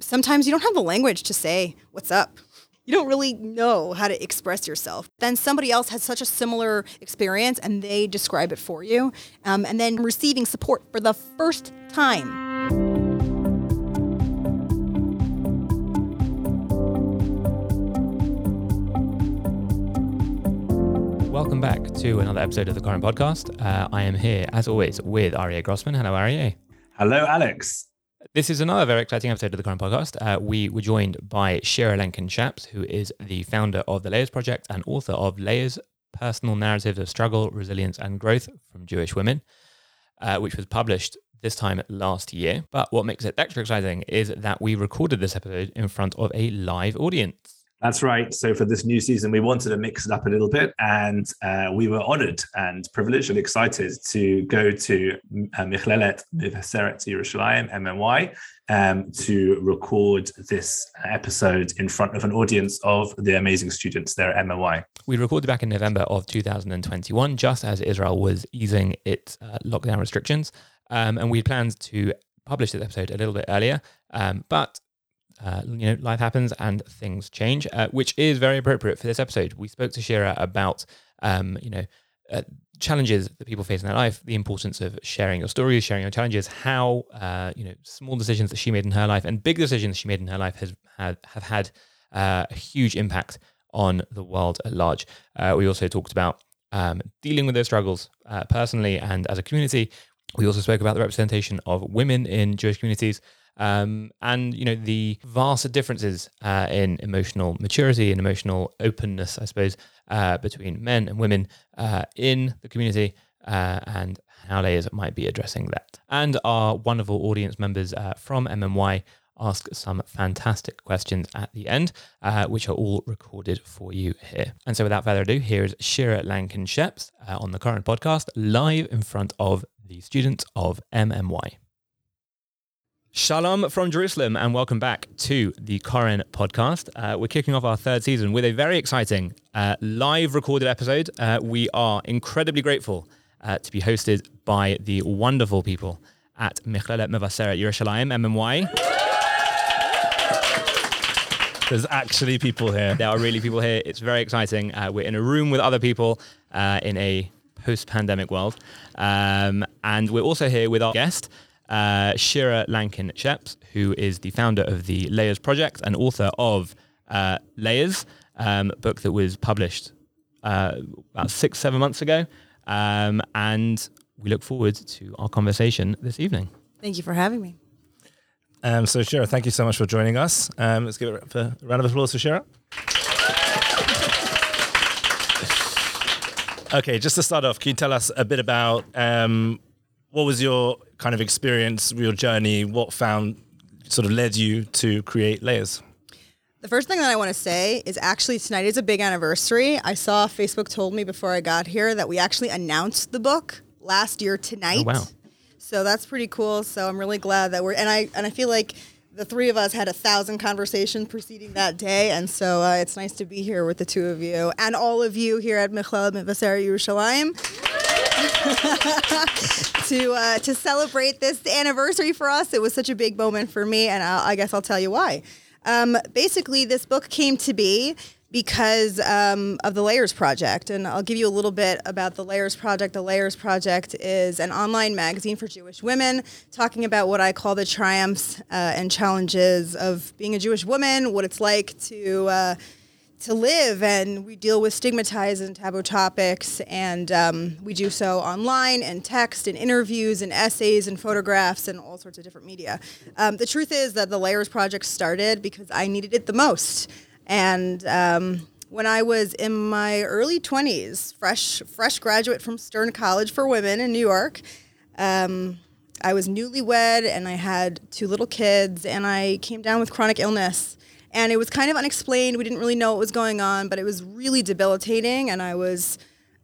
Sometimes you don't have the language to say what's up. You don't really know how to express yourself. Then somebody else has such a similar experience and they describe it for you. And then receiving support for the first time. Welcome back to another episode of The Current Podcast. I am here, as always, with Aryeh Grossman. Hello, Aryeh. Hello, Alex. This is another very exciting episode of The Koren Podcast. We were joined by Shira Lankin Sheps, who is the founder of The Layers Project and author of Layers: Personal Narratives of Struggle, Resilience, and Growth from Jewish Women, which was published this time last year. But what makes it extra exciting is that we recorded this episode in front of a live audience. That's right. So for this new season, we wanted to mix it up a little bit, and we were honoured and privileged and excited to go to Michlelet Mevaseret Yerushalayim, MMY, to record this episode in front of an audience of the amazing students there at MMY. We recorded back in November of 2021, just as Israel was easing its lockdown restrictions, and we planned to publish this episode a little bit earlier, but life happens and things change, which is very appropriate for this episode. We spoke to Shira about, challenges that people face in their life, the importance of sharing your stories, sharing your challenges, how, small decisions that she made in her life and big decisions she made in her life have had a huge impact on the world at large. We also talked about dealing with those struggles personally and as a community. We also spoke about the representation of women in Jewish communities, and the vast differences in emotional maturity and emotional openness, I suppose, between men and women in the community, and how Layers might be addressing that. And our wonderful audience members from MMY ask some fantastic questions at the end, which are all recorded for you here. And so without further ado, here is Shira Lankin Sheps on The Current Podcast, live in front of the students of MMY. Shalom from Jerusalem and welcome back to the Koren Podcast. We're kicking off our third season with a very exciting live recorded episode. We are incredibly grateful to be hosted by the wonderful people at Michlelet Mevaseret Yerushalayim, MMY. There's actually people here. There are really people here. It's very exciting. We're in a room with other people in a post-pandemic world. And we're also here with our guest, Shira Lankin Sheps, who is the founder of the Layers Project and author of Layers, a book that was published about 6-7 months ago. And we look forward to our conversation this evening. Thank you for having me. So Shira, thank you so much for joining us. Let's give it a round of applause for Shira. Okay, just to start off, can you tell us a bit about what was your kind of experience, your journey, what led you to create Layers? The first thing that I want to say is actually tonight is a big anniversary. I saw Facebook told me before I got here that we actually announced the book last year tonight. Oh, wow. So that's pretty cool. So I'm really glad that we're, and I feel like the three of us had 1,000 conversations preceding that day. And so it's nice to be here with the two of you and all of you here at Michlelet Mevaseret Yerushalayim. to celebrate this anniversary for us. It was such a big moment for me, and I guess I'll tell you why. Basically, this book came to be because of the Layers Project, and I'll give you a little bit about the Layers Project. The Layers Project is an online magazine for Jewish women talking about what I call the triumphs and challenges of being a Jewish woman, what it's like to live, and we deal with stigmatized and taboo topics, and we do so online and text and interviews and essays and photographs and all sorts of different media. The truth is that the Layers Project started because I needed it the most, and when I was in my early 20s, fresh graduate from Stern College for Women in New York, I was newlywed and I had 2 little kids, and I came down with chronic illness. And it was kind of unexplained. We didn't really know what was going on, but it was really debilitating. And I was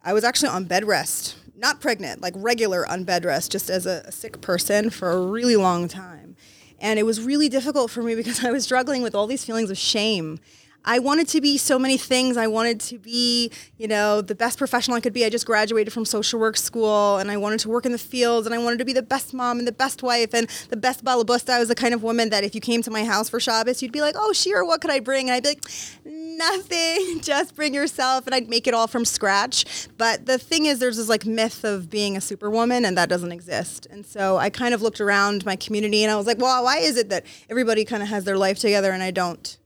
actually on bed rest, not pregnant, like regular on bed rest, just as a sick person for a really long time. And it was really difficult for me because I was struggling with all these feelings of shame. I wanted to be so many things. I wanted to be, you know, the best professional I could be. I just graduated from social work school, and I wanted to work in the fields, and I wanted to be the best mom and the best wife and the best balabusta. I was the kind of woman that if you came to my house for Shabbos, you'd be like, oh, Shira, what could I bring? And I'd be like, nothing, just bring yourself. And I'd make it all from scratch. But the thing is, there's this like myth of being a superwoman, and that doesn't exist. And so I kind of looked around my community, and I was like, well, why is it that everybody kind of has their life together and I don't?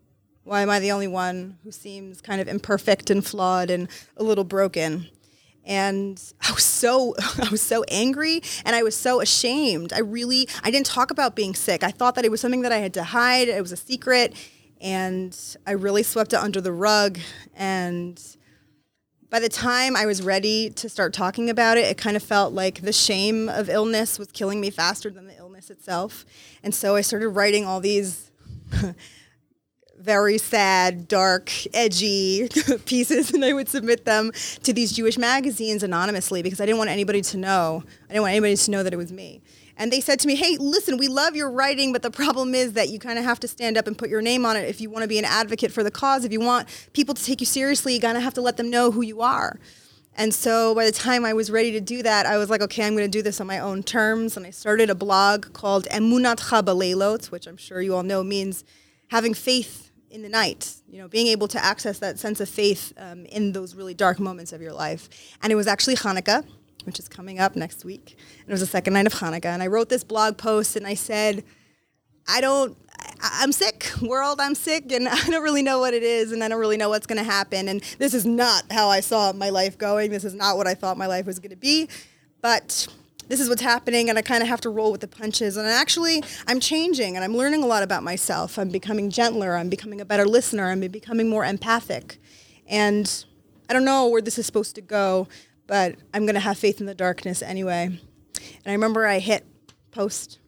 Why am I the only one who seems kind of imperfect and flawed and a little broken? And I was so angry, and I was so ashamed. I didn't talk about being sick. I thought that it was something that I had to hide. It was a secret, and I really swept it under the rug. And by the time I was ready to start talking about it, it kind of felt like the shame of illness was killing me faster than the illness itself. And so I started writing all these very sad, dark, edgy pieces, and I would submit them to these Jewish magazines anonymously because I didn't want anybody to know. I didn't want anybody to know that it was me. And they said to me, hey, listen, we love your writing, but the problem is that you kind of have to stand up and put your name on it if you want to be an advocate for the cause. If you want people to take you seriously, you kind of have to let them know who you are. And so by the time I was ready to do that, I was like, okay, I'm going to do this on my own terms. And I started a blog called Emunat Chabaleilot, which I'm sure you all know means having faith in the night, you know, being able to access that sense of faith in those really dark moments of your life. And it was actually Hanukkah, which is coming up next week. And it was the second night of Hanukkah. And I wrote this blog post, and I said, I'm sick, world, I'm sick, and I don't really know what it is, and I don't really know what's going to happen. And this is not how I saw my life going. This is not what I thought my life was going to be. But this is what's happening, and I kind of have to roll with the punches. And actually, I'm changing, and I'm learning a lot about myself. I'm becoming gentler. I'm becoming a better listener. I'm becoming more empathic. And I don't know where this is supposed to go, but I'm going to have faith in the darkness anyway. And I remember I hit post,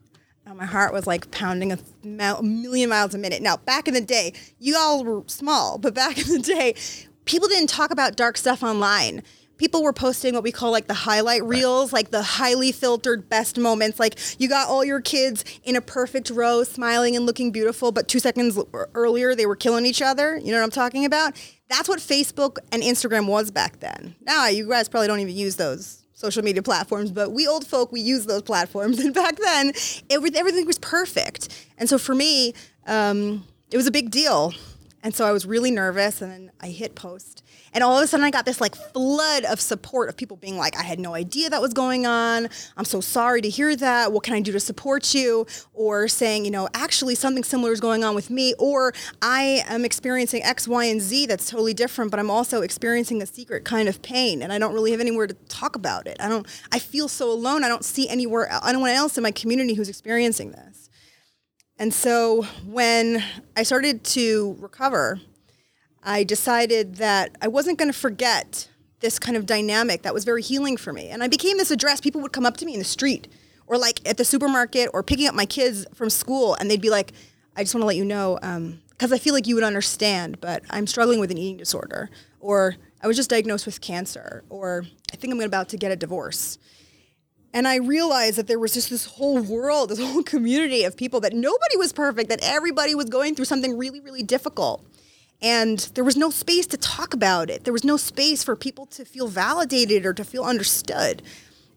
and my heart was like pounding a million miles a minute. Now, back in the day, you all were small, but back in the day, people didn't talk about dark stuff online. People were posting what we call like the highlight reels, like the highly filtered best moments. Like you got all your kids in a perfect row, smiling and looking beautiful, but 2 seconds earlier they were killing each other. You know what I'm talking about? That's what Facebook and Instagram was back then. Now you guys probably don't even use those social media platforms, but we old folk, we use those platforms. And back then, everything was perfect. And so for me, it was a big deal. And so I was really nervous, and then I hit post. And all of a sudden I got this like flood of support of people being like, I had no idea that was going on. I'm so sorry to hear that. What can I do to support you? Or saying, you know, actually something similar is going on with me. Or I am experiencing X, Y, and Z that's totally different, but I'm also experiencing a secret kind of pain, and I don't really have anywhere to talk about it. I feel so alone. I don't see anyone else in my community who's experiencing this. And so when I started to recover, I decided that I wasn't going to forget this kind of dynamic that was very healing for me. And I became this address. People would come up to me in the street or like at the supermarket or picking up my kids from school. And they'd be like, I just want to let you know, because I feel like you would understand, but I'm struggling with an eating disorder, or I was just diagnosed with cancer, or I think I'm about to get a divorce. And I realized that there was just this whole world, this whole community of people, that nobody was perfect, that everybody was going through something really, really difficult. And there was no space to talk about it. There was no space for people to feel validated or to feel understood.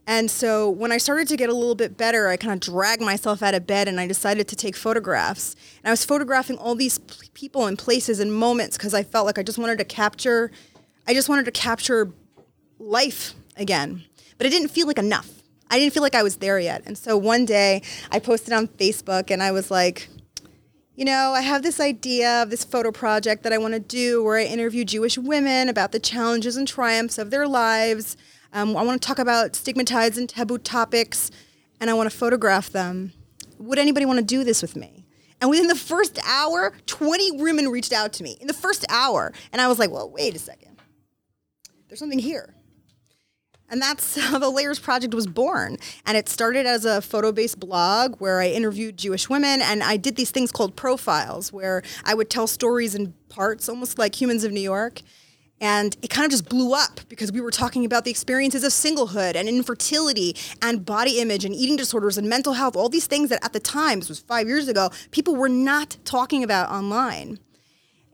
And so when I started to get a little bit better, I kind of dragged myself out of bed, and I decided to take photographs. And I was photographing all these people and places and moments because I felt like I just wanted to capture life again. But it didn't feel like enough. I didn't feel like I was there yet. And so one day I posted on Facebook, and I was like, you know, I have this idea of this photo project that I want to do where I interview Jewish women about the challenges and triumphs of their lives. I want to talk about stigmatized and taboo topics, and I want to photograph them. Would anybody want to do this with me? And within the first hour, 20 women reached out to me in the first hour. And I was like, well, wait a second. There's something here. And that's how the Layers Project was born. And it started as a photo-based blog where I interviewed Jewish women, and I did these things called profiles where I would tell stories in parts, almost like Humans of New York. And it kind of just blew up because we were talking about the experiences of singlehood and infertility and body image and eating disorders and mental health, all these things that at the time, this was 5 years ago, people were not talking about online.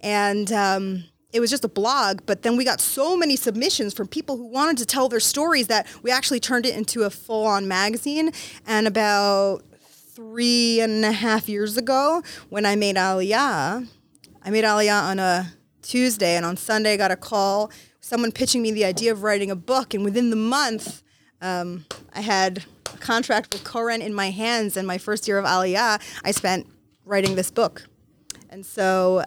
And it was just a blog, but then we got so many submissions from people who wanted to tell their stories that we actually turned it into a full-on magazine. And about 3.5 years ago, when I made Aliyah on a Tuesday, and on Sunday I got a call, someone pitching me the idea of writing a book, and within the month, I had a contract with Koren in my hands, and my first year of Aliyah, I spent writing this book. And so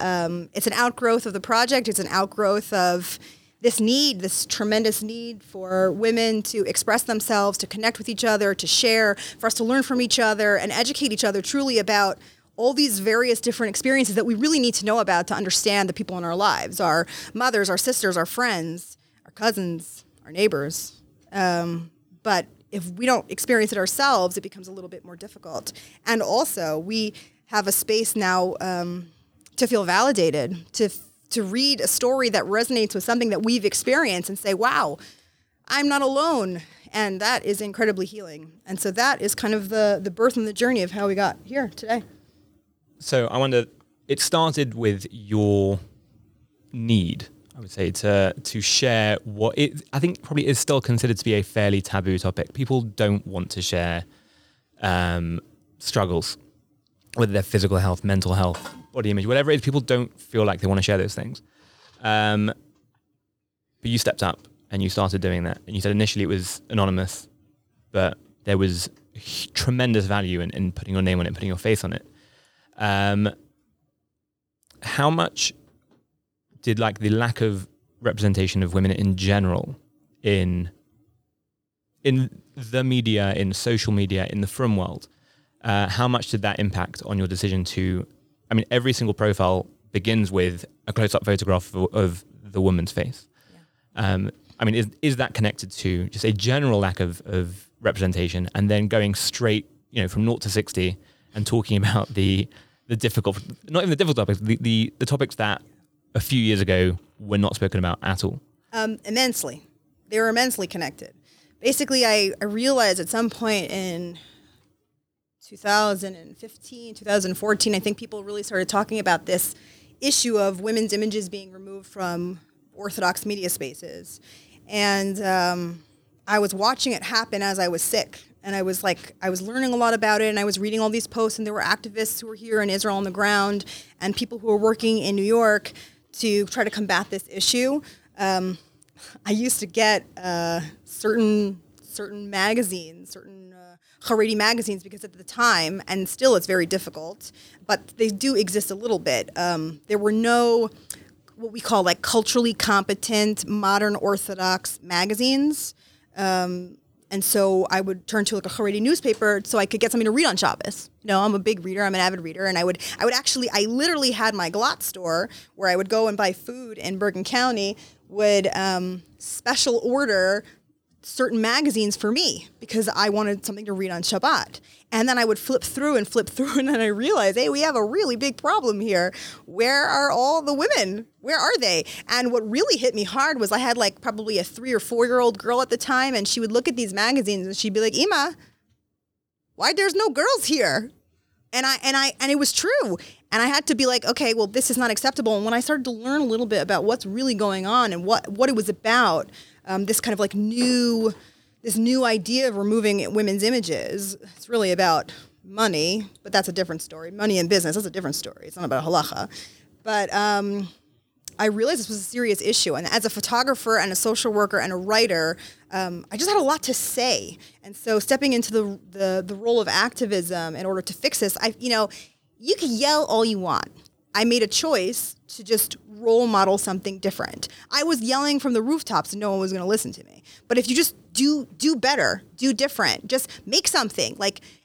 it's an outgrowth of the project, it's an outgrowth of this need, this tremendous need for women to express themselves, to connect with each other, to share, for us to learn from each other and educate each other truly about all these various different experiences that we really need to know about to understand the people in our lives, our mothers, our sisters, our friends, our cousins, our neighbors. But if we don't experience it ourselves, it becomes a little bit more difficult. And also, we have a space now to feel validated, to read a story that resonates with something that we've experienced and say, wow, I'm not alone. And that is incredibly healing. And so that is kind of the birth and the journey of how we got here today. So I wonder, it started with your need, I would say, to share what it, I think probably is still considered to be a fairly taboo topic. People don't want to share struggles, whether they're physical health, mental health, body image, whatever it is. People don't feel like they want to share those things. But you stepped up and you started doing that. And you said initially it was anonymous, but there was tremendous value in putting your name on it, putting your face on it. How much did the lack of representation of women in general in the media, in social media, in the frum world, how much did that impact on your decision to, I mean, every single profile begins with a close-up photograph of the woman's face. Yeah. I mean, is that connected to just a general lack of representation and then going straight, from 0 to 60 and talking about the difficult, not even the difficult topics, the topics that a few years ago were not spoken about at all? Immensely. They were immensely connected. Basically, I realized at some point in 2015, 2014, I think people really started talking about this issue of women's images being removed from Orthodox media spaces. And I was watching it happen as I was sick. And I was learning a lot about it, and I was reading all these posts, and there were activists who were here in Israel on the ground and people who were working in New York to try to combat this issue. I used to get certain magazines, certain Haredi magazines, because at the time, and still it's very difficult, but they do exist a little bit. There were no what we call culturally competent, modern Orthodox magazines. And so I would turn to a Haredi newspaper so I could get something to read on Shabbos. I'm a big reader. I'm an avid reader. And I literally had my Glot store where I would go and buy food in Bergen County, would special order certain magazines for me because I wanted something to read on Shabbat. And then I would flip through. And then I realized, hey, we have a really big problem here. Where are all the women? Where are they? And what really hit me hard was I had probably a 3 or 4 year old girl at the time. And she would look at these magazines and she'd be like, Ima, why there's no girls here? And it was true. And I had to be okay, well, this is not acceptable. And when I started to learn a little bit about what's really going on and what it was about, this kind of new idea of removing women's images. It's really about money, but that's a different story. Money and business, that's a different story. It's not about halacha. But I realized this was a serious issue. And as a photographer and a social worker and a writer, I just had a lot to say. And so stepping into the role of activism in order to fix this, you can yell all you want. I made a choice to just role model something different. I was yelling from the rooftops and no one was going to listen to me. But if you just do better, do different, just make something.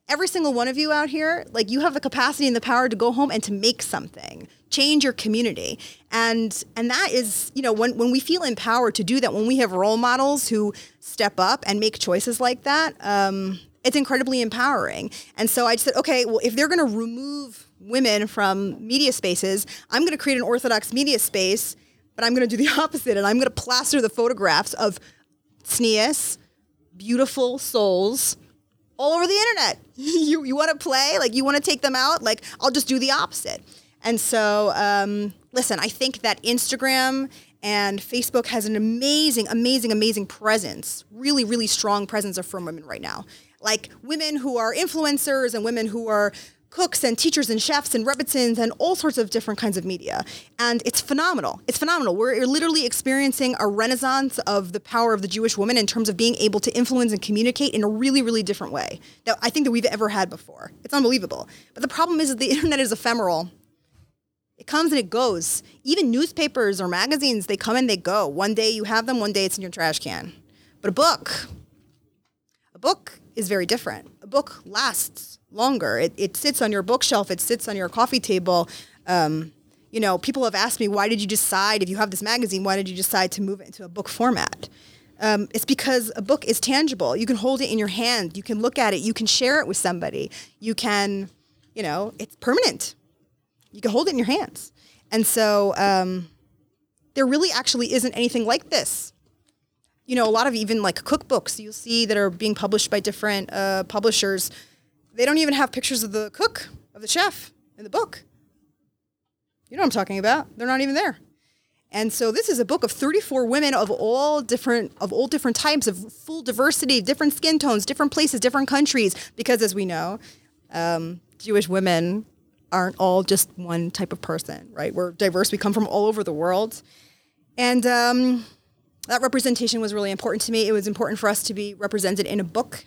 Every single one of you out here, you have the capacity and the power to go home and to make something. Change your community. And that is, when we feel empowered to do that, when we have role models who step up and make choices like that, it's incredibly empowering. And so I just said, okay, well, if they're going to remove women from media spaces, I'm going to create an Orthodox media space, but I'm going to do the opposite. And I'm going to plaster the photographs of tznius, beautiful souls, all over the internet. You want to play? You want to take them out? I'll just do the opposite. And so, listen, I think that Instagram and Facebook has an amazing, amazing, amazing presence, really, really strong presence of from women right now. Like women who are influencers and women who are cooks and teachers and chefs and rebbitzins and all sorts of different kinds of media. And it's phenomenal. It's phenomenal. We're literally experiencing a renaissance of the power of the Jewish woman in terms of being able to influence and communicate in a really, really different way that I think that we've ever had before. It's unbelievable. But the problem is that the internet is ephemeral. It comes and it goes. Even newspapers or magazines, they come and they go. One day you have them, one day it's in your trash can. But a book is very different. A book lasts longer. It sits on your bookshelf. It sits on your coffee table. You know, people have asked me, why did you decide, if you have this magazine, why did you decide to move it into a book format? It's because a book is tangible. You can hold it in your hand. You can look at it. You can share it with somebody. You can, you know, it's permanent. You can hold it in your hands. And so there really actually isn't anything like this. You know, a lot of even like cookbooks you'll see that are being published by different publishers. They don't even have pictures of the cook, of the chef in the book. You know what I'm talking about. They're not even there. And so this is a book of 34 women of all different types, of full diversity, different skin tones, different places, different countries. Because as we know, Jewish women aren't all just one type of person, right? We're diverse. We come from all over the world. And that representation was really important to me. It was important for us to be represented in a book.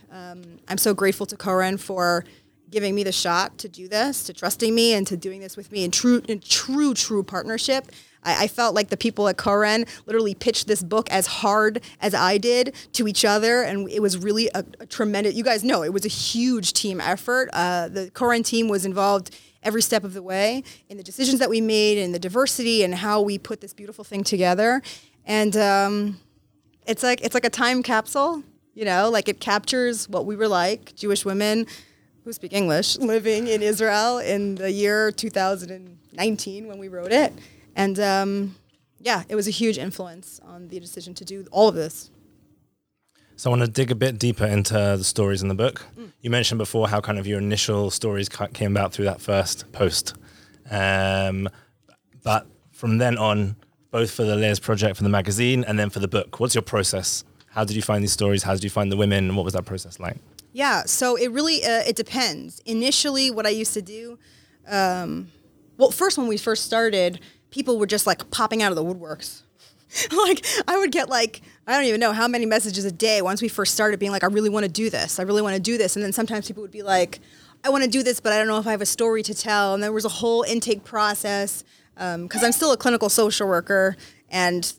I'm so grateful to Koren for giving me the shot to do this, to trusting me and to doing this with me in true partnership. I felt like the people at Koren literally pitched this book as hard as I did to each other. And it was really a tremendous, you guys know, it was a huge team effort. The Koren team was involved every step of the way in the decisions that we made and the diversity and how we put this beautiful thing together. And it's like a time capsule, you know, like it captures what we were like, Jewish women who speak English, living in Israel in the year 2019 when we wrote it. And it was a huge influence on the decision to do all of this. So I want to dig a bit deeper into the stories in the book. Mm. You mentioned before how kind of your initial stories came about through that first post. But from then on, both for the Layers Project, for the magazine, and then for the book. What's your process? How did you find these stories? How did you find the women? And what was that process like? Yeah, so it really, it depends. Initially, what I used to do, when we first started, people were just like popping out of the woodworks. Like, I would get like, I don't even know how many messages a day once we first started being like, I really want to do this. I really want to do this. And then sometimes people would be like, I want to do this, but I don't know if I have a story to tell. And there was a whole intake process. Because I'm still a clinical social worker, and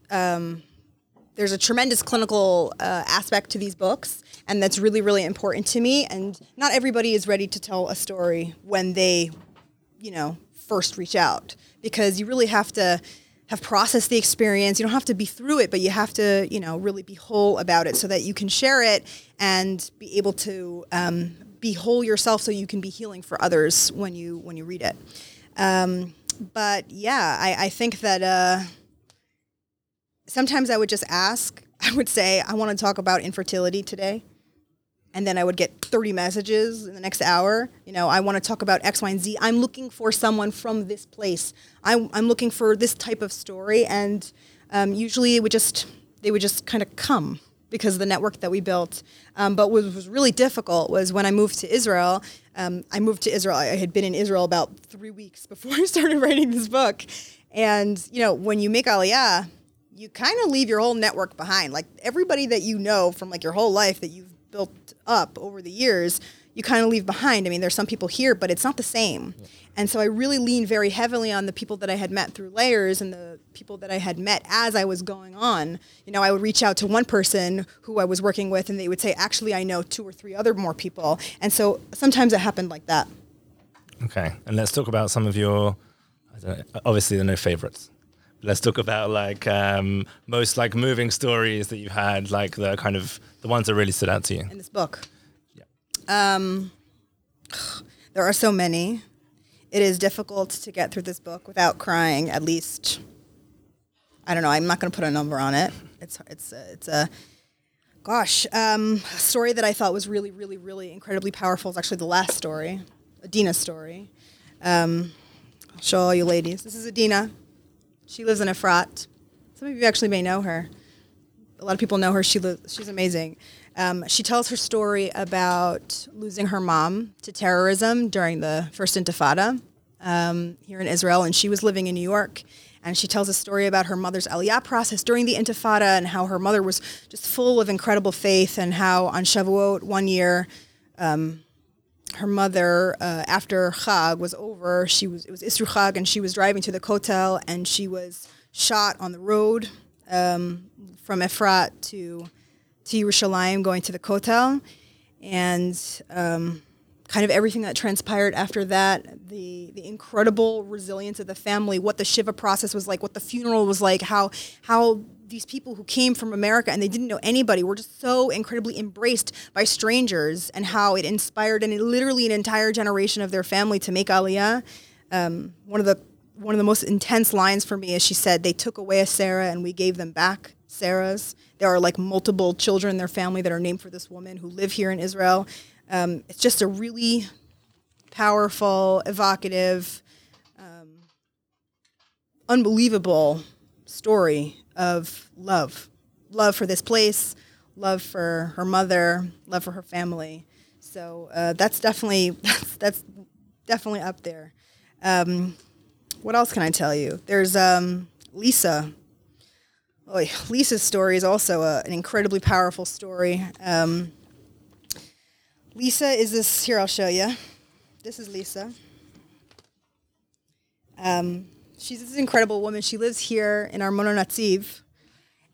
there's a tremendous clinical aspect to these books, and that's really, really important to me. And not everybody is ready to tell a story when they, you know, first reach out, because you really have to have processed the experience. You don't have to be through it, but you have to, you know, really be whole about it so that you can share it and be able to be whole yourself, so you can be healing for others when you read it. But yeah, I think that sometimes I would just ask, I would say, I want to talk about infertility today. And then I would get 30 messages in the next hour. You know, I want to talk about X, Y, and Z. I'm looking for someone from this place. I'm looking for this type of story. And usually they would just kind of come because of the network that we built. But what was really difficult was when I moved to Israel. I had been in Israel about 3 weeks before I started writing this book. And, you know, when you make Aliyah, you kind of leave your whole network behind. Like everybody that you know from like your whole life that you've built up over the years, you kind of leave behind. I mean, there's some people here, but it's not the same. Yeah. And so I really leaned very heavily on the people that I had met through Layers and the people that I had met as I was going on. You know, I would reach out to one person who I was working with, and they would say, actually, I know 2 or 3 other more people. And so sometimes it happened like that. Okay. And let's talk about some of your, I don't know, obviously there are no favorites. Let's talk about like most like moving stories that you've had, like the kind of the ones that really stood out to you. In this book. Yeah. There are so many. It is difficult to get through this book without crying. At least, I don't know. I'm not going to put a number on it. A story that I thought was really, really, really incredibly powerful is actually the last story, Adina's story. Shol, you ladies. This is Adina. She lives in Efrat. Some of you actually may know her. A lot of people know her. She's amazing. She tells her story about losing her mom to terrorism during the First Intifada here in Israel, and she was living in New York. And she tells a story about her mother's Aliyah process during the Intifada and how her mother was just full of incredible faith, and how on Shavuot one year, her mother, after Chag was over, it was Isru Chag, and she was driving to the Kotel, and she was shot on the road from Efrat to Yerushalayim, going to the Kotel, and kind of everything that transpired after that, the incredible resilience of the family, what the Shiva process was like, what the funeral was like, how these people who came from America and they didn't know anybody were just so incredibly embraced by strangers, and how it inspired literally an entire generation of their family to make Aliyah. One of the most intense lines for me is she said, "They took away a Sarah and we gave them back Sarahs." There are like multiple children in their family that are named for this woman who live here in Israel. It's just a really powerful, evocative, unbelievable story of love. Love for this place, love for her mother, love for her family. So that's definitely up there. What else can I tell you? There's Lisa. Lisa's story is also an incredibly powerful story. Lisa is this, here I'll show you. This is Lisa. She's this incredible woman. She lives here in Armon HaNatziv,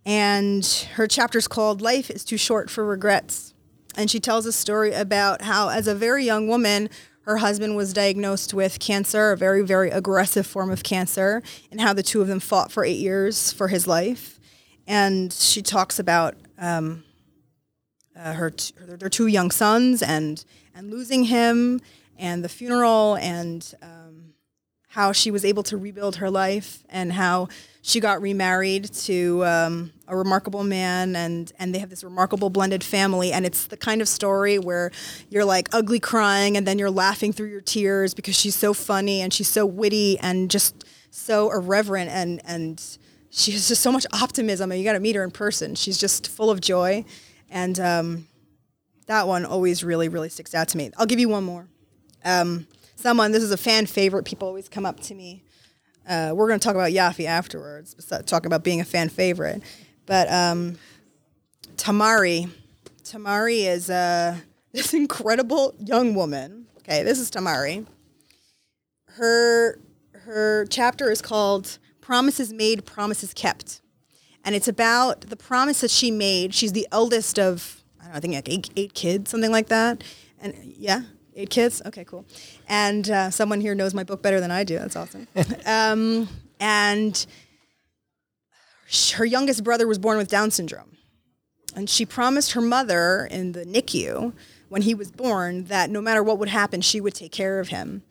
and her chapter's called "Life is Too Short for Regrets." And she tells a story about how, as a very young woman, her husband was diagnosed with cancer, a very, very aggressive form of cancer, and how the two of them fought for 8 years for his life. And she talks about their two young sons and losing him, and the funeral, and how she was able to rebuild her life, and how she got remarried to a remarkable man, and they have this remarkable blended family. And it's the kind of story where you're like ugly crying and then you're laughing through your tears, because she's so funny and she's so witty and just so irreverent, and she has just so much optimism. I mean, you got to meet her in person. She's just full of joy. And that one always really, really sticks out to me. I'll give you one more. This is a fan favorite. People always come up to me. We're going to talk about Yafi afterwards, talk about being a fan favorite. But Tamari. Tamari is this incredible young woman. Okay, this is Tamari. Her chapter is called "Promises Made, Promises Kept." And it's about the promise that she made. She's the eldest of, eight kids, something like that. And yeah, 8 kids? Okay, cool. And someone here knows my book better than I do. That's awesome. And her youngest brother was born with Down syndrome. And she promised her mother in the NICU when he was born that no matter what would happen, she would take care of him.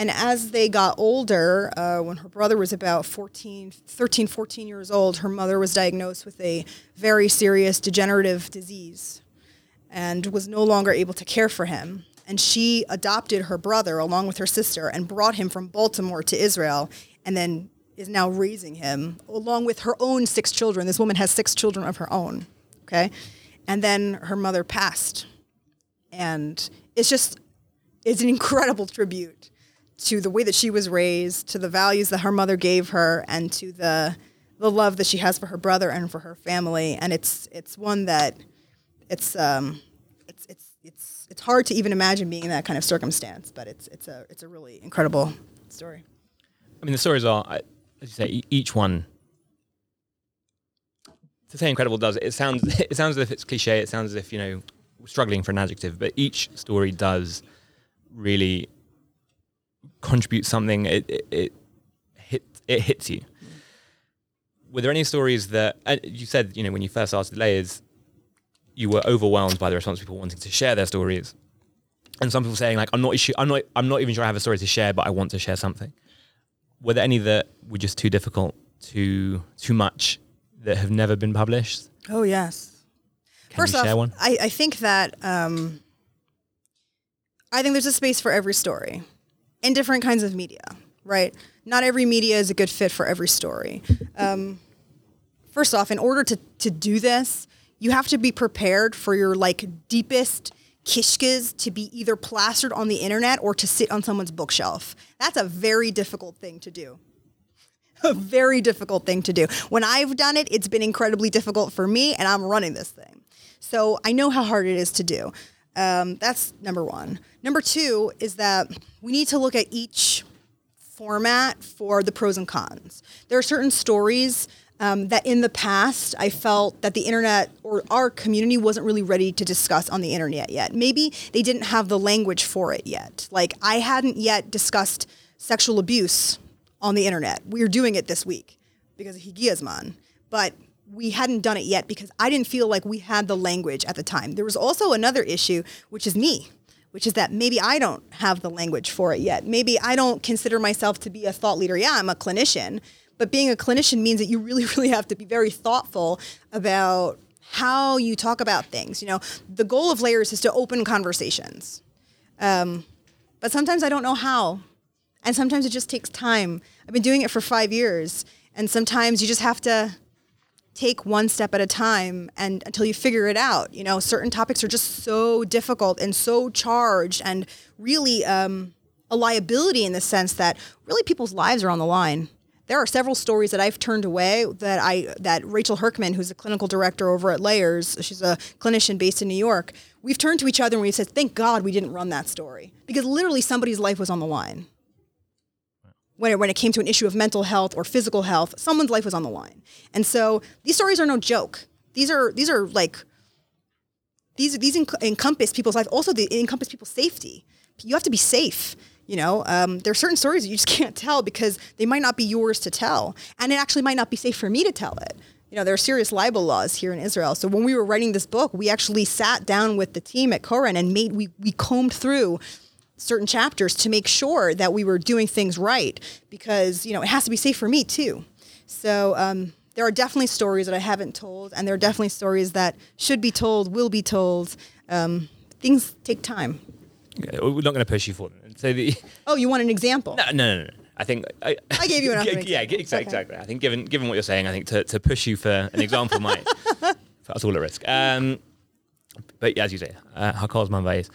And as they got older, when her brother was about 13, 14 years old, her mother was diagnosed with a very serious degenerative disease and was no longer able to care for him. And she adopted her brother along with her sister and brought him from Baltimore to Israel, and then is now raising him along with her own 6 children. This woman has 6 children of her own, okay? And then her mother passed. And it's an incredible tribute to the way that she was raised, to the values that her mother gave her, and to the love that she has for her brother and for her family. And it's hard to even imagine being in that kind of circumstance, but it's a really incredible story. I mean, the stories are, as you say, each one. To say incredible does it sounds as if it's cliche. It sounds as if struggling for an adjective, but each story does really contribute something. It hits you. Were there any stories that you said, when you first started Layers, you were overwhelmed by the response of people wanting to share their stories, and some people saying like, I'm not even sure I have a story to share, but I want to share something. Were there any that were just too difficult, too much, that have never been published? Oh yes. Can you share one? I think that I think there's a space for every story in different kinds of media, right? not every media is a good fit for every story. First off, in order to do this, you have to be prepared for your deepest kishkas to be either plastered on the internet or to sit on someone's bookshelf. That's a very difficult thing to do. A very difficult thing to do. When I've done it, it's been incredibly difficult for me, and I'm running this thing. So I know how hard it is to do. That's number one. Number two is that we need to look at each format for the pros and cons. There are certain stories that in the past I felt that the internet or our community wasn't really ready to discuss on the internet yet. Maybe they didn't have the language for it yet. I hadn't yet discussed sexual abuse on the internet. We are doing it this week because of Higi Azman, but we hadn't done it yet because I didn't feel like we had the language at the time. There was also another issue, which is me, which is that maybe I don't have the language for it yet. Maybe I don't consider myself to be a thought leader. Yeah, I'm a clinician, but being a clinician means that you really, really have to be very thoughtful about how you talk about things. The goal of Layers is to open conversations, but sometimes I don't know how. And sometimes it just takes time. I've been doing it for 5 years. And sometimes you just have to take one step at a time and until you figure it out. Certain topics are just so difficult and so charged and really a liability in the sense that really people's lives are on the line. There are several stories that I've turned away that Rachel Herkman, who's a clinical director over at Layers, she's a clinician based in New York, we've turned to each other and we said, thank God we didn't run that story because literally somebody's life was on the line. When it came to an issue of mental health or physical health, someone's life was on the line. And so these stories are no joke. These encompass people's life. Also, they encompass people's safety. You have to be safe. There are certain stories that you just can't tell because they might not be yours to tell. And it actually might not be safe for me to tell it. There are serious libel laws here in Israel. So when we were writing this book, we actually sat down with the team at Koren and we combed through certain chapters to make sure that we were doing things right because, it has to be safe for me too. So there are definitely stories that I haven't told and there are definitely stories that should be told, will be told. Things take time. Okay, we're not going to push you for them. So oh, you want an example? No. I think I gave you an example. Yeah, exactly. Okay. I think given what you're saying, I think to push you for an example might put us all at risk. But yeah, as you say, Hakol's Manvais.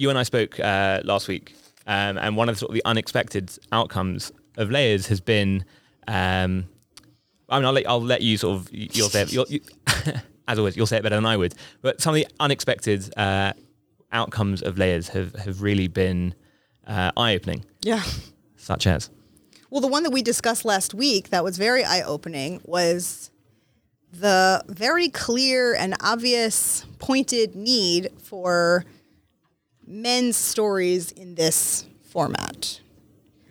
You and I spoke last week, and one of the unexpected outcomes of Layers has been, I'll let you you'll say it, as always, you'll say it better than I would, but some of the unexpected outcomes of Layers have really been eye-opening. Yeah. Such as? Well, the one that we discussed last week that was very eye-opening was the very clear and obvious pointed need for men's stories in this format,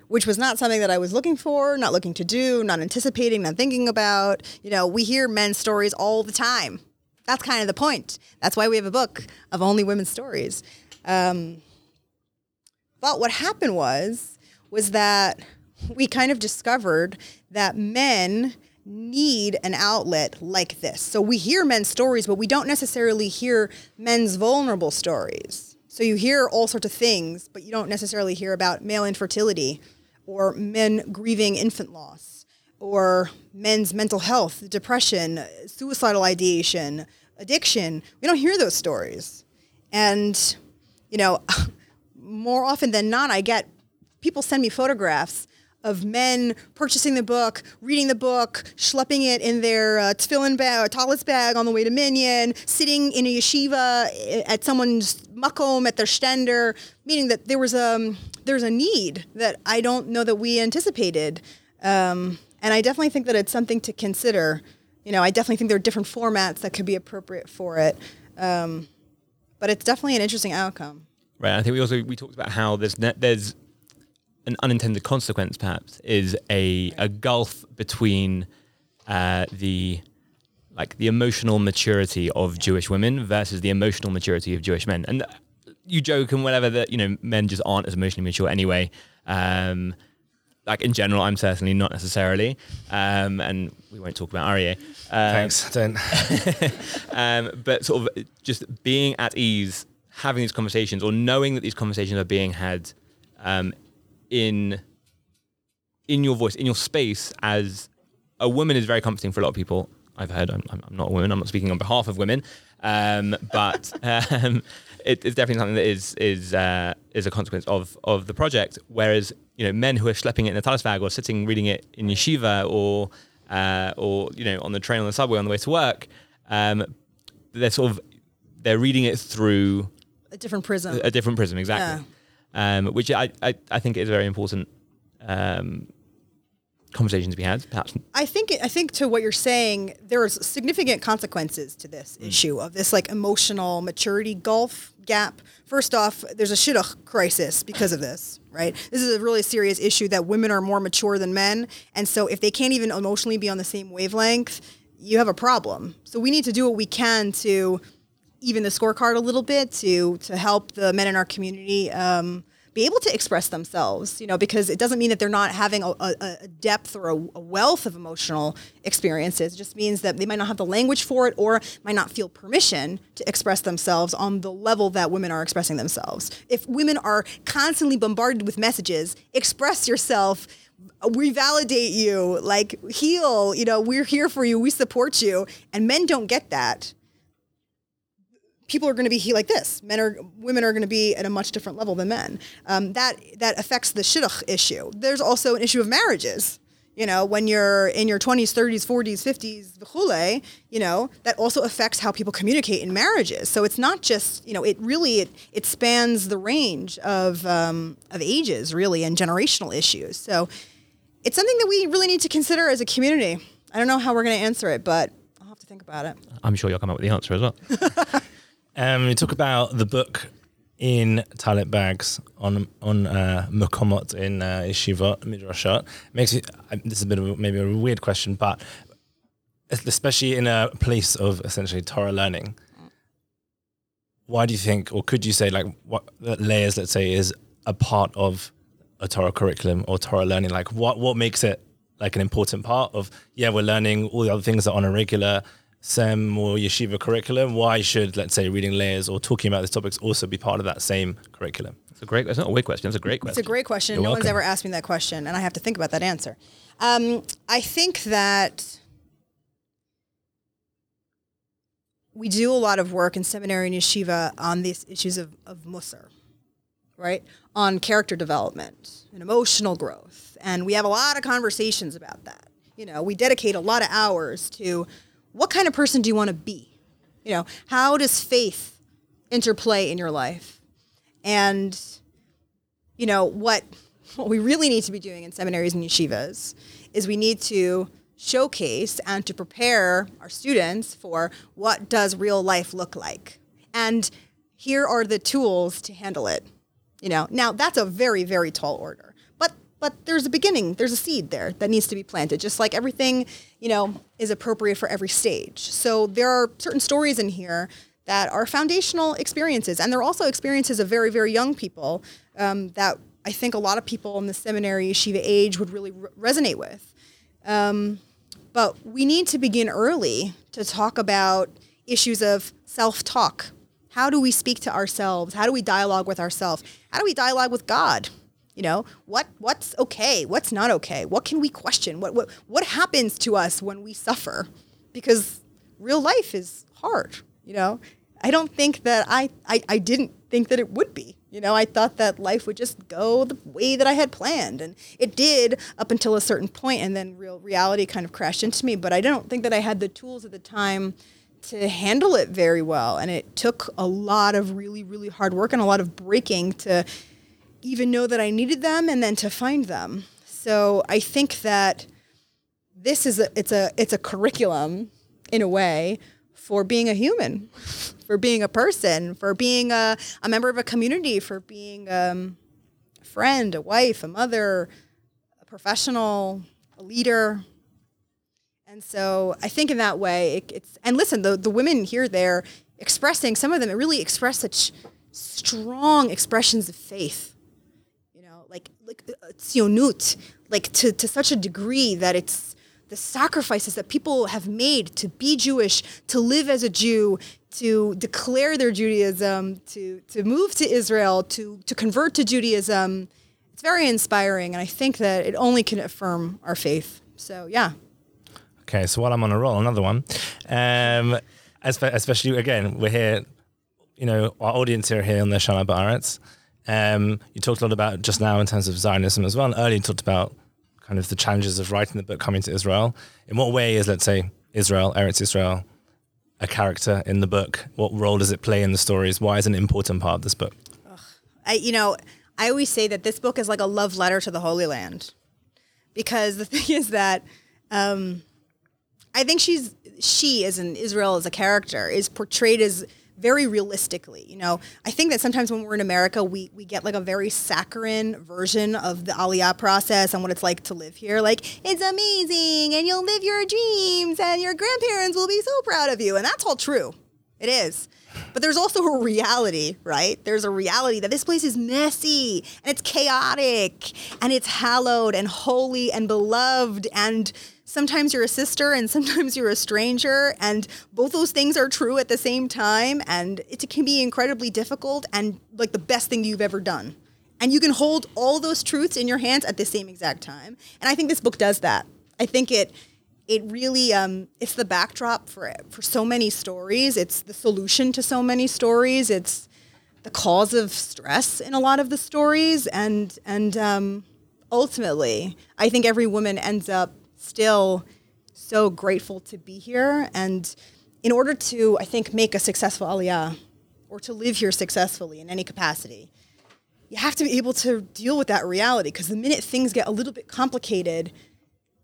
which was not something that I was looking for, not looking to do, not anticipating, not thinking about. We hear men's stories all the time. That's kind of the point. That's why we have a book of only women's stories. But what happened was that we kind of discovered that men need an outlet like this. So we hear men's stories, but we don't necessarily hear men's vulnerable stories. So you hear all sorts of things, but you don't necessarily hear about male infertility or men grieving infant loss or men's mental health, depression, suicidal ideation, addiction. We don't hear those stories. And, more often than not, I get people send me photographs of men purchasing the book, reading the book, schlepping it in their tefillin bag or tallis bag on the way to Minyan, sitting in a yeshiva at someone's makom, at their shtender, meaning that there's a need that I don't know that we anticipated. And I definitely think that it's something to consider. I definitely think there are different formats that could be appropriate for it. But it's definitely an interesting outcome. Right, I think we talked about how there's an unintended consequence, perhaps, is a gulf between the emotional maturity of Jewish women versus the emotional maturity of Jewish men. And you joke and whatever that men just aren't as emotionally mature anyway. In general, I'm certainly not necessarily. And we won't talk about Aryeh. Thanks, I don't. But sort of just being at ease, having these conversations, or knowing that these conversations are being had in your voice, in your space as a woman is very comforting for a lot of people. I've heard, I'm not a woman, I'm not speaking on behalf of women, but it's definitely something that is a consequence of the project. Whereas, you know, men who are schlepping it in a tallis bag or sitting reading it in yeshiva or you know, on the train, on the subway, on the way to work, they're reading it through a different prism. A different prism, exactly. Yeah. Which I think is very important. Conversation to be had, perhaps. I think to what you're saying, there's significant consequences to this issue of this like emotional maturity gap. First off, there's a shidduch crisis because of this, right? This is a really serious issue that women are more mature than men. And so if they can't even emotionally be on the same wavelength, you have a problem. So we need to do what we can to even the scorecard a little bit to help the men in our community, be able to express themselves, you know, because it doesn't mean that they're not having a depth or a wealth of emotional experiences. It just means that they might not have the language for it or might not feel permission to express themselves on the level that women are expressing themselves. If women are constantly bombarded with messages, express yourself, we validate you, like heal, you know, we're here for you, we support you. And men don't get that. People are going to be like this. Women are going to be at a much different level than men. That affects the shidduch issue. There's also an issue of marriages. You know, when you're in your 20s, 30s, 40s, 50s, v'chule, you know, that also affects how people communicate in marriages. So it's not just, you know, it really spans the range of ages really and generational issues. So it's something that we really need to consider as a community. I don't know how we're going to answer it, but I'll have to think about it. I'm sure you'll come up with the answer as well. We talk about the book in talit bags on Mokomot in Yeshivot, Midrashot. This is a bit of maybe a weird question, but especially in a place of essentially Torah learning, why do you think, or could you say, like, what Layers, let's say, is a part of a Torah curriculum or Torah learning? Like, what makes it like an important part of, yeah, we're learning all the other things that are on a regular SEM or yeshiva curriculum? Why should, let's say, reading Layers or talking about these topics also be part of that same curriculum? It's not a weird question. It's a great question. It's a great question. You're no welcome. One's ever asked me that question, and I have to think about that answer. I think that we do a lot of work in seminary and yeshiva on these issues of Musar, right? On character development and emotional growth. And we have a lot of conversations about that. You know, we dedicate a lot of hours to what kind of person do you want to be? You know, how does faith interplay in your life? And, you know, what we really need to be doing in seminaries and yeshivas is we need to showcase and to prepare our students for what does real life look like? And here are the tools to handle it. You know, now that's a very, very tall order. But there's a beginning, there's a seed there that needs to be planted, just like everything, you know, is appropriate for every stage. So there are certain stories in here that are foundational experiences. And they're also experiences of very, very young people that I think a lot of people in the seminary yeshiva age would really resonate with. But we need to begin early to talk about issues of self-talk. How do we speak to ourselves? How do we dialogue with ourselves? How do we dialogue with God? You know, what's okay? What's not okay? What can we question? What happens to us when we suffer? Because real life is hard, you know? I don't think that I didn't think that it would be. You know, I thought that life would just go the way that I had planned. And it did up until a certain point, and then reality kind of crashed into me. But I don't think that I had the tools at the time to handle it very well. And it took a lot of really, really hard work and a lot of breaking to even know that I needed them and then to find them. So I think that this is it's a curriculum in a way for being a human, for being a person, for being a member of a community, for being a friend, a wife, a mother, a professional, a leader. And so I think in that way it's, and listen, the women here, they're expressing, some of them really express such strong expressions of faith. Like tzionut, like to such a degree that it's the sacrifices that people have made to be Jewish, to live as a Jew, to declare their Judaism, to move to Israel, to convert to Judaism. it's very inspiring, and I think that it only can affirm our faith. So, yeah. Okay, so while I'm on a roll, another one. Especially, again, we're here, you know, our audience are here on the Shana Ba'aretz. You talked a lot about just now in terms of Zionism as well, and earlier you talked about kind of the challenges of writing the book, coming to Israel. In what way is, let's say, Israel, Eretz Israel, a character in the book? What role does it play in the stories? Why is it an important part of this book? I always say that this book is like a love letter to the Holy Land, because the thing is that I think Israel as a character is portrayed as very realistically. You know, I think that sometimes when we're in America, we get like a very saccharine version of the Aliyah process and what it's like to live here. Like, it's amazing and you'll live your dreams and your grandparents will be so proud of you. And that's all true. It is. But there's also a reality, right? There's a reality that this place is messy and it's chaotic and it's hallowed and holy and beloved. And sometimes you're a sister and sometimes you're a stranger. And both those things are true at the same time. And it can be incredibly difficult and like the best thing you've ever done. And you can hold all those truths in your hands at the same exact time. And I think this book does that. I think it really, it's the backdrop for so many stories. It's the solution to so many stories. It's the cause of stress in a lot of the stories. And ultimately, I think every woman ends up still so grateful to be here. And in order to, I think, make a successful Aliyah or to live here successfully in any capacity, you have to be able to deal with that reality, because the minute things get a little bit complicated,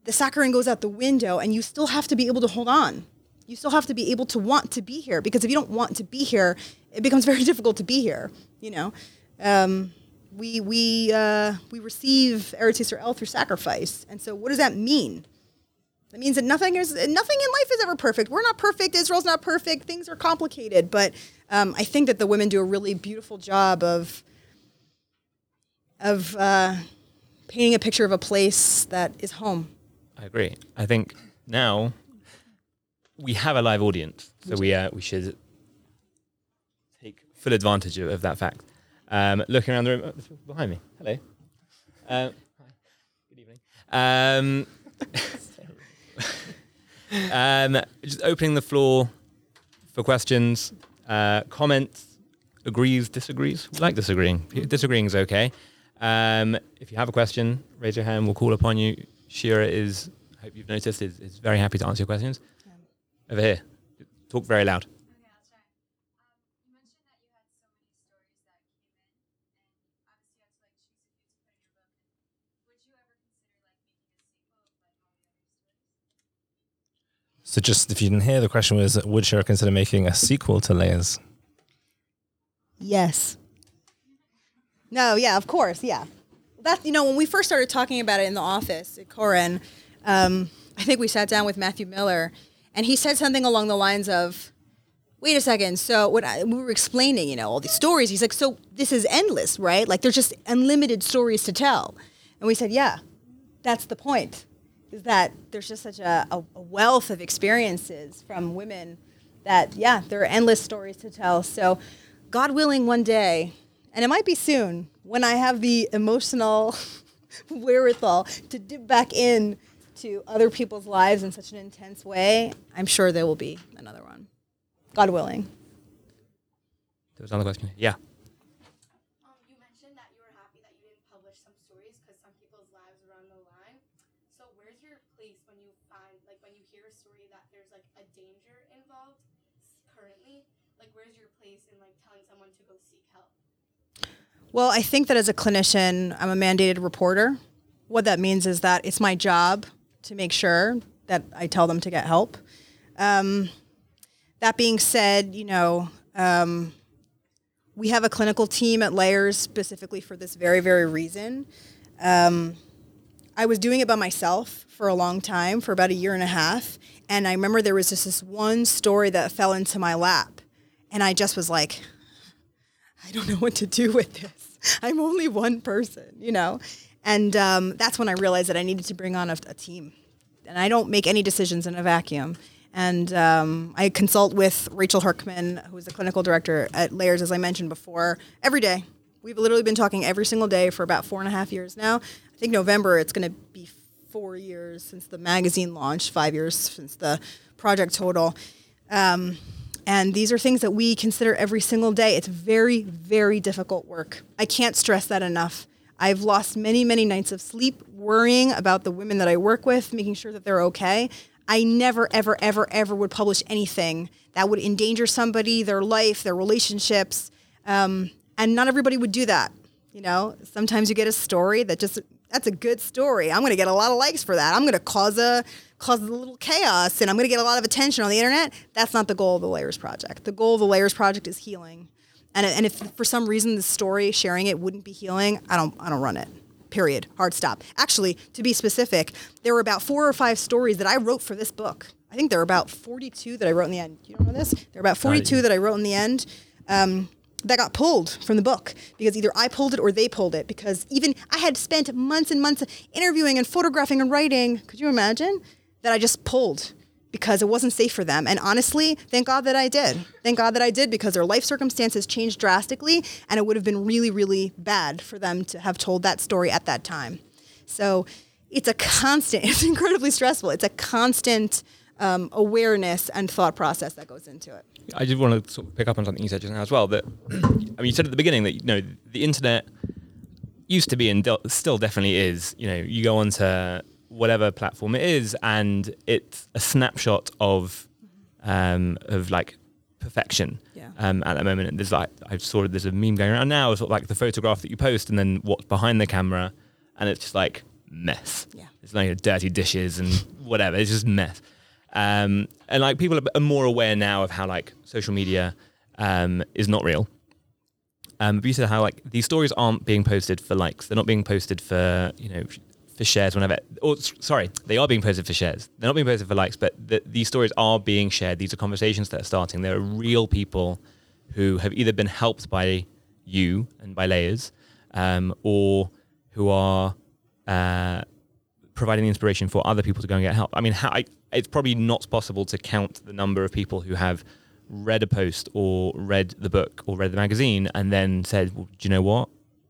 the saccharine goes out the window, and you still have to be able to hold on. You still have to be able to want to be here, because if you don't want to be here, it becomes very difficult to be here. You know, we receive Eretz Yisrael through sacrifice, and so what does that mean? That means that nothing in life is ever perfect. We're not perfect. Israel's not perfect. Things are complicated, but I think that the women do a really beautiful job of painting a picture of a place that is home. I agree. I think now we have a live audience, so we should take full advantage of that fact. Looking around the room, behind me. Hello. Hi. Good evening. Just opening the floor for questions, comments, agrees, disagrees. We like disagreeing. Disagreeing is okay. If you have a question, raise your hand. We'll call upon you. Shira is, I hope you've noticed, is very happy to answer your questions. Yeah. Over here. Talk very loud. Okay, I'll try. You mentioned that you had so many stories that came in, and obviously you had to choose a few to put in your book. Would you ever consider making a sequel? So just, if you didn't hear, the question was, would Shira consider making a sequel to Layers? Yes. No, yeah, of course, yeah. That, you know, when we first started talking about it in the office at Koren, I think we sat down with Matthew Miller, and he said something along the lines of, wait a second, so we were explaining, you know, all these stories, he's like, so this is endless, right? Like, there's just unlimited stories to tell. And we said, yeah, that's the point, is that there's just such a wealth of experiences from women that, yeah, there are endless stories to tell. So God willing, one day, and it might be soon, when I have the emotional wherewithal to dip back in to other people's lives in such an intense way, I'm sure there will be another one, God willing. There was another question. Yeah. You mentioned that you were happy that you didn't publish some stories because some people's lives were on the line. So where's your place when you find, like, when you hear a story that there's like a danger involved currently? Like, where's your place in like telling someone to go seek help? Well, I think that as a clinician, I'm a mandated reporter. What that means is that it's my job to make sure that I tell them to get help. That being said, you know, we have a clinical team at Layers specifically for this very, very reason. I was doing it by myself for a long time, for about a year and a half. And I remember there was just this one story that fell into my lap. And I just was like, I don't know what to do with this. I'm only one person, you know? And that's when I realized that I needed to bring on a team. And I don't make any decisions in a vacuum. And I consult with Rachel Herkman, who is the clinical director at Layers, as I mentioned before, every day. We've literally been talking every single day for about 4.5 years now. I think November it's going to be 4 years since the magazine launched, 5 years since the project total. And these are things that we consider every single day. It's very, very difficult work. I can't stress that enough. I've lost many, many nights of sleep worrying about the women that I work with, making sure that they're okay. I never, ever, ever, ever would publish anything that would endanger somebody, their life, their relationships. And not everybody would do that. You know, sometimes you get a story that just, that's a good story. I'm going to get a lot of likes for that. I'm going to cause a little chaos, and I'm going to get a lot of attention on the internet. That's not the goal of the Layers Project. The goal of the Layers Project is healing. And if for some reason the story, sharing it, wouldn't be healing, I don't run it. Period. Hard stop. Actually, to be specific, there were about 4 or 5 stories that I wrote for this book. I think there were about 42 that I wrote in the end. You don't know this? There were about 42 that I wrote in the end that got pulled from the book because either I pulled it or they pulled it, because even I had spent months and months interviewing and photographing and writing. Could you imagine? That I just pulled because it wasn't safe for them. And honestly, thank God that I did. Thank God that I did, because their life circumstances changed drastically, and it would have been really, really bad for them to have told that story at that time. So it's a constant, it's incredibly stressful. It's a constant awareness and thought process that goes into it. I did want to sort of pick up on something you said just now as well, that, I mean, you said at the beginning that, you know, the internet used to be and still definitely is, you know, you go onto whatever platform it is, and it's a snapshot of like perfection. Yeah. At that moment, and there's like there's a meme going around now, sort of like the photograph that you post, and then what's behind the camera, and it's just like mess. Yeah. It's like dirty dishes and whatever. It's just mess. And like people are more aware now of how like social media is not real. But you said how like these stories aren't being posted for likes. They're not being posted for, you know, for shares whenever, or sorry, they are being posted for shares. They're not being posted for likes, but these stories are being shared. These are conversations that are starting. There are real people who have either been helped by you and by Layers, or who are providing the inspiration for other people to go and get help. I mean, it's probably not possible to count the number of people who have read a post or read the book or read the magazine and then said, well, do you know what?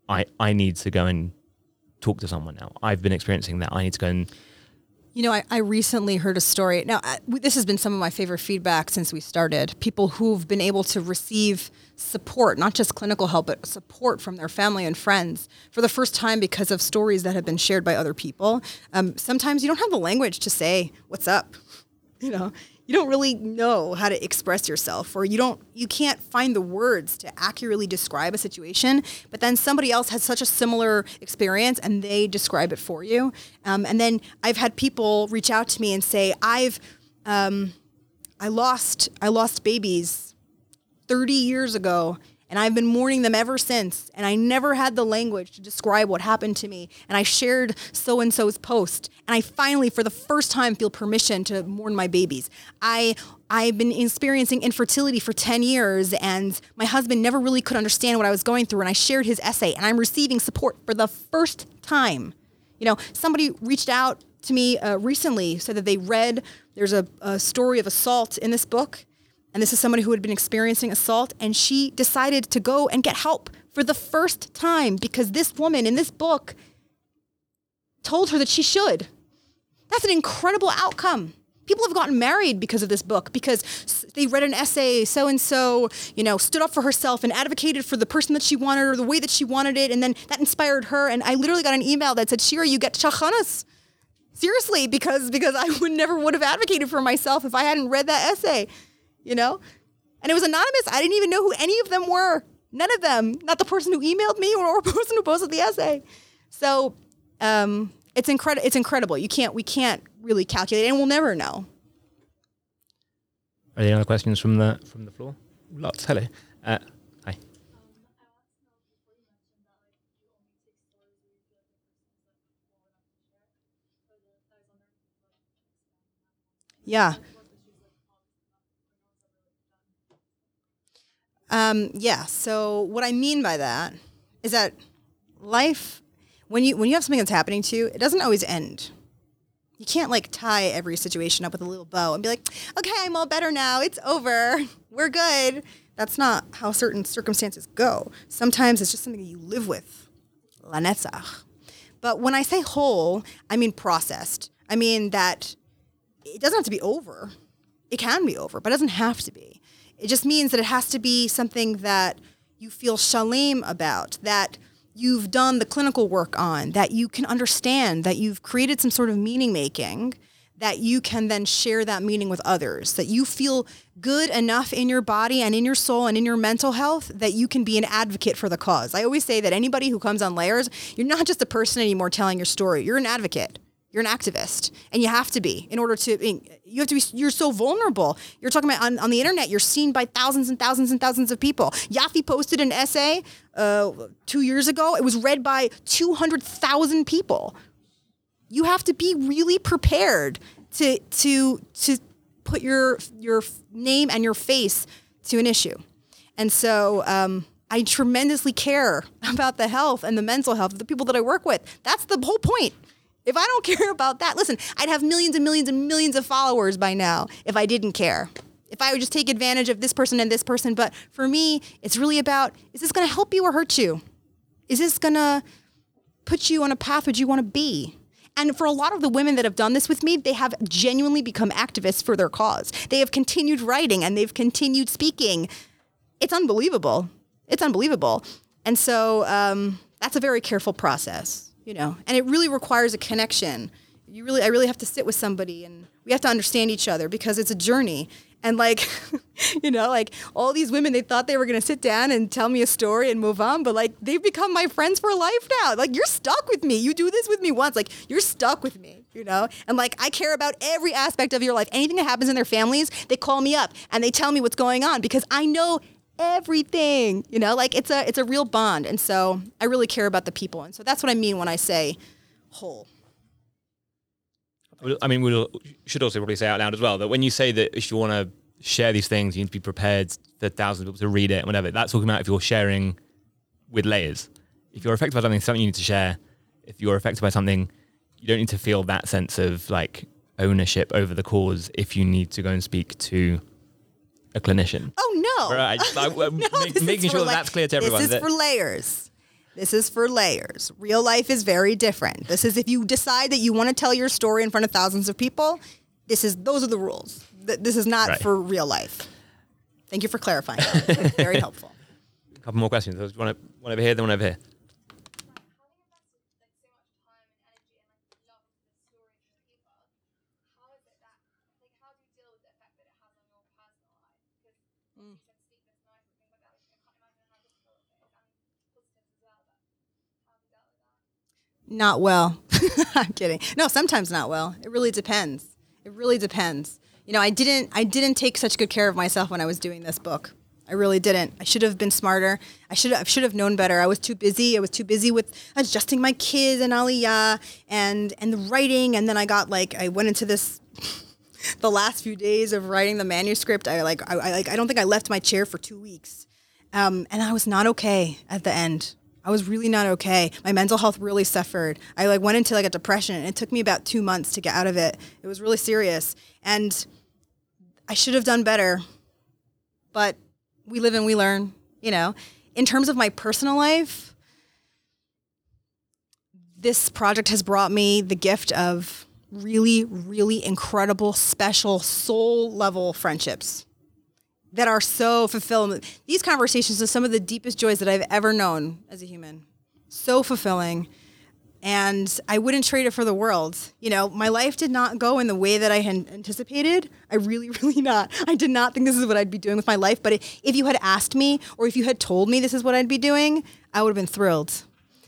I need to go and talk to someone now. I've been experiencing that. I need to go and... You know, I recently heard a story. Now, this has been some of my favorite feedback since we started. People who've been able to receive support, not just clinical help, but support from their family and friends for the first time because of stories that have been shared by other people. Sometimes you don't have the language to say, what's up? You know, you don't really know how to express yourself, or you can't find the words to accurately describe a situation, but then somebody else has such a similar experience and they describe it for you. And then I've had people reach out to me and say, I lost babies 30 years ago, and I've been mourning them ever since, and I never had the language to describe what happened to me, and I shared so-and-so's post, and I finally, for the first time, feel permission to mourn my babies. I've been experiencing infertility for 10 years, and my husband never really could understand what I was going through, and I shared his essay, and I'm receiving support for the first time. You know, somebody reached out to me recently, said that they read, there's a story of assault in this book, and this is somebody who had been experiencing assault, and she decided to go and get help for the first time because this woman in this book told her that she should. That's an incredible outcome. People have gotten married because of this book, because they read an essay, so-and-so, you know, stood up for herself and advocated for the person that she wanted or the way that she wanted it, and then that inspired her. And I literally got an email that said, Shira, you get shachanas. Seriously, because I would never have advocated for myself if I hadn't read that essay. You know? And it was anonymous. I didn't even know who any of them were. None of them. Not the person who emailed me or the person who posted the essay. So it's incredible. We can't really calculate, and we'll never know. Are there any other questions from the floor? Lots. Hello. Hi. Yeah. So what I mean by that is that life, when you have something that's happening to you, it doesn't always end. You can't like tie every situation up with a little bow and be like, okay, I'm all better now. It's over. We're good. That's not how certain circumstances go. Sometimes it's just something that you live with. Lanetzach. But when I say whole, I mean processed. I mean that it doesn't have to be over. It can be over, but it doesn't have to be. It just means that it has to be something that you feel shalem about, that you've done the clinical work on, that you can understand, that you've created some sort of meaning-making, that you can then share that meaning with others, that you feel good enough in your body and in your soul and in your mental health that you can be an advocate for the cause. I always say that anybody who comes on Layers, you're not just a person anymore telling your story. You're an advocate. You're an activist. And you have to be in order to, you have to be, you're so vulnerable. You're talking about on the internet, you're seen by thousands and thousands and thousands of people. Yafi posted an essay 2 years ago. It was read by 200,000 people. You have to be really prepared to put your name and your face to an issue. And so I tremendously care about the health and the mental health of the people that I work with. That's the whole point. If I don't care about that, listen, I'd have millions and millions and millions of followers by now if I didn't care. If I would just take advantage of this person and this person. But for me, it's really about, is this going to help you or hurt you? Is this going to put you on a path where you want to be? And for a lot of the women that have done this with me, they have genuinely become activists for their cause. They have continued writing and they've continued speaking. It's unbelievable. It's unbelievable. And so that's a very careful process, you know, and it really requires a connection. I really have to sit with somebody and we have to understand each other because it's a journey. And like, you know, like all these women, they thought they were going to sit down and tell me a story and move on. But like, they've become my friends for life now. Like, you're stuck with me. You do this with me once. Like, you're stuck with me, you know? And like, I care about every aspect of your life. Anything that happens in their families, they call me up and they tell me what's going on because I know everything, you know? Like, it's a real bond. And so I really care about the people. And so that's what I mean when I say whole. I mean, we should also probably say out loud as well that when you say that if you want to share these things, you need to be prepared for thousands of people to read it and whatever. That's talking about if you're sharing with layers. If you're affected by something you need to share. If you're affected by something, you don't need to feel that sense of like ownership over the cause if you need to go and speak to a clinician. Oh, no. Right. Making sure that's clear to everyone. This is for layers. This is for layers. Real life is very different. This is if you decide that you want to tell your story in front of thousands of people, those are the rules. This is not for real life. Thank you for clarifying. Very helpful. A couple more questions. There's one over here, then one over here. Not well. I'm kidding. No, sometimes not well. It really depends. It really depends. You know, I didn't take such good care of myself when I was doing this book. I really didn't. I should have been smarter. I should have known better. I was too busy. I was too busy with adjusting my kids and Aliyah and the writing. And then I went into this the last few days of writing the manuscript. I don't think I left my chair for 2 weeks. And I was not okay at the end. I was really not okay. My mental health really suffered. I went into a depression and it took me about 2 months to get out of it. It was really serious and I should have done better, but we live and we learn, you know. In terms of my personal life, this project has brought me the gift of really, really incredible, special, soul-level friendships that are so fulfilling. These conversations are some of the deepest joys that I've ever known as a human. So fulfilling. And I wouldn't trade it for the world. You know, my life did not go in the way that I had anticipated. I really, really not. I did not think this is what I'd be doing with my life. But if you had asked me or if you had told me this is what I'd be doing, I would have been thrilled.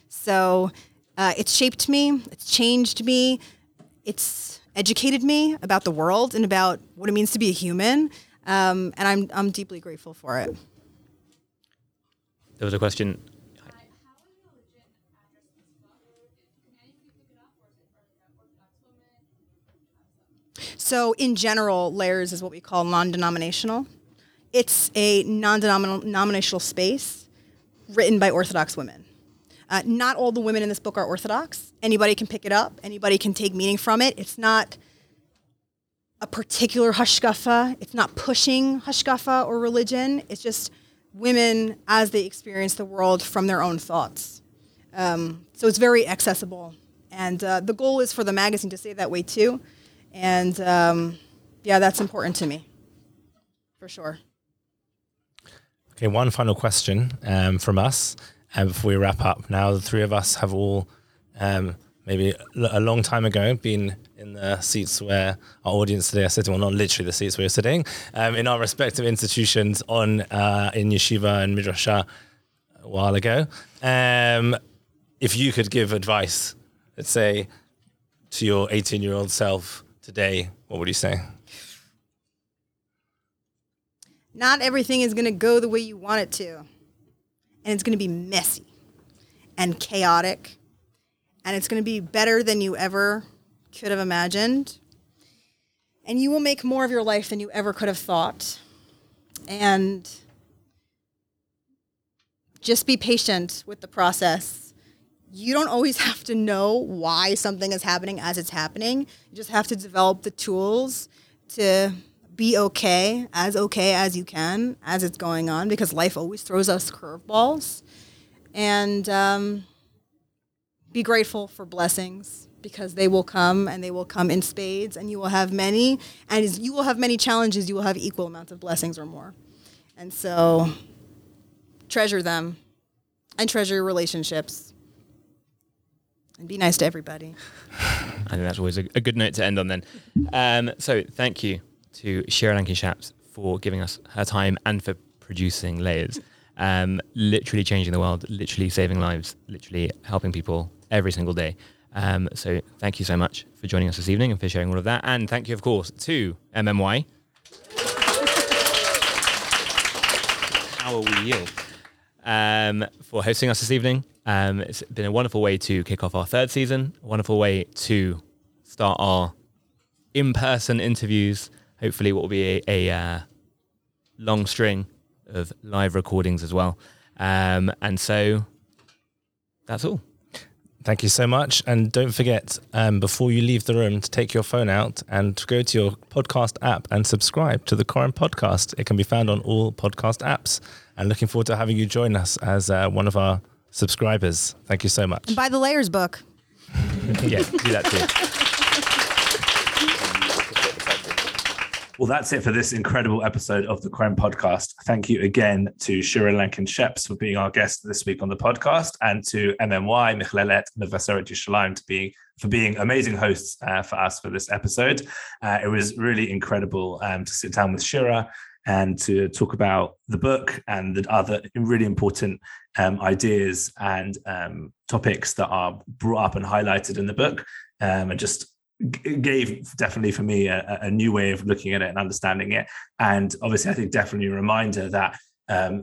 So it's shaped me. It's changed me. It's educated me about the world and about what it means to be a human. And I'm deeply grateful for it. There was a question. So in general, Layers is what we call non-denominational. It's a non-denominational space written by Orthodox women. Not all the women in this book are Orthodox. Anybody can pick it up. Anybody can take meaning from it. It's not a particular hashkafa. It's not pushing hashkafa or religion. It's just women as they experience the world from their own thoughts. So it's very accessible. And the goal is for the magazine to stay that way too. And yeah, that's important to me, for sure. Okay, one final question from us before we wrap up. Now, the three of us have all, maybe a long time ago, been in the seats where our audience today are sitting, well, not literally the seats we're sitting, in our respective institutions in yeshiva and midrasha a while ago. If you could give advice, let's say, to your 18-year-old self today, what would you say? Not everything is going to go the way you want it to. And it's going to be messy and chaotic. And it's going to be better than you ever could have imagined. And you will make more of your life than you ever could have thought. And just be patient with the process. You don't always have to know why something is happening as it's happening. You just have to develop the tools to be okay as you can, as it's going on, because life always throws us curveballs. And be grateful for blessings, because they will come, and they will come in spades, and you will have many. And as you will have many challenges, you will have equal amounts of blessings or more. And so treasure them, and treasure your relationships, and be nice to everybody. I think that's always a good note to end on then. So thank you to Shira Lankin Sheps for giving us her time and for producing Layers. Literally changing the world, literally saving lives, literally helping people every single day. So thank you so much for joining us this evening and for sharing all of that. And thank you, of course, to MMY. How are we yield? For hosting us this evening. It's been a wonderful way to kick off our third season, a wonderful way to start our in-person interviews. Hopefully what will be a long string of live recordings as well. And so that's all. Thank you so much. And don't forget, before you leave the room, to take your phone out and go to your podcast app and subscribe to the Koren Podcast. It can be found on all podcast apps. And looking forward to having you join us as one of our subscribers. Thank you so much. And buy the Layers book. Yeah, do that too. Well, that's it for this incredible episode of the Koren Podcast. Thank you again to Shira Lankin Sheps for being our guest this week on the podcast, and to MMY, Michlelet Mevaseret Yerushalayim, for being amazing hosts for us for this episode. It was really incredible to sit down with Shira and to talk about the book and the other really important ideas and topics that are brought up and highlighted in the book, and just gave definitely for me a new way of looking at it and understanding it. And obviously, I think definitely a reminder that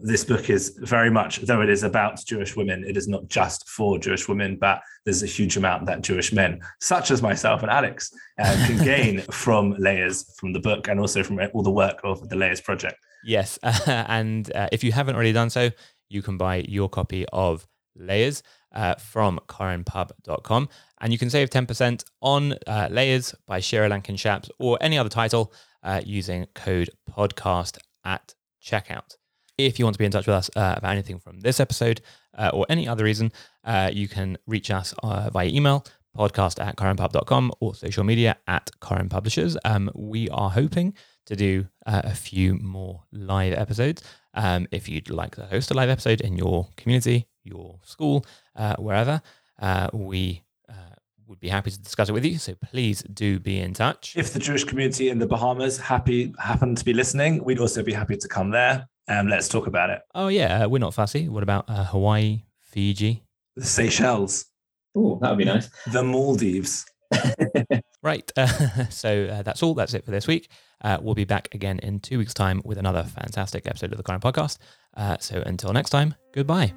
this book is very much, though it is about Jewish women, it is not just for Jewish women, but there's a huge amount that Jewish men, such as myself and Alex, can gain from Layers, from the book, and also from all the work of the Layers Project. Yes. And if you haven't already done so, you can buy your copy of Layers from korenpub.com, and you can save 10% on Layers by Shira Lankin Sheps or any other title using code podcast at checkout. If you want to be in touch with us about anything from this episode or any other reason, you can reach us via email, podcast@korenpub.com, or social media at Koren Publishers. We are hoping to do a few more live episodes. If you'd like to host a live episode in your community, your school, wherever, we would be happy to discuss it with you. So please do be in touch. If the Jewish community in the Bahamas happen to be listening, we'd also be happy to come there. Let's talk about it. Oh yeah, we're not fussy. What about Hawaii, Fiji? The Seychelles. Oh, that would be nice. The Maldives. Right. So that's all. That's it for this week. We'll be back again in 2 weeks' time with another fantastic episode of the Koren Podcast. So until next time, goodbye.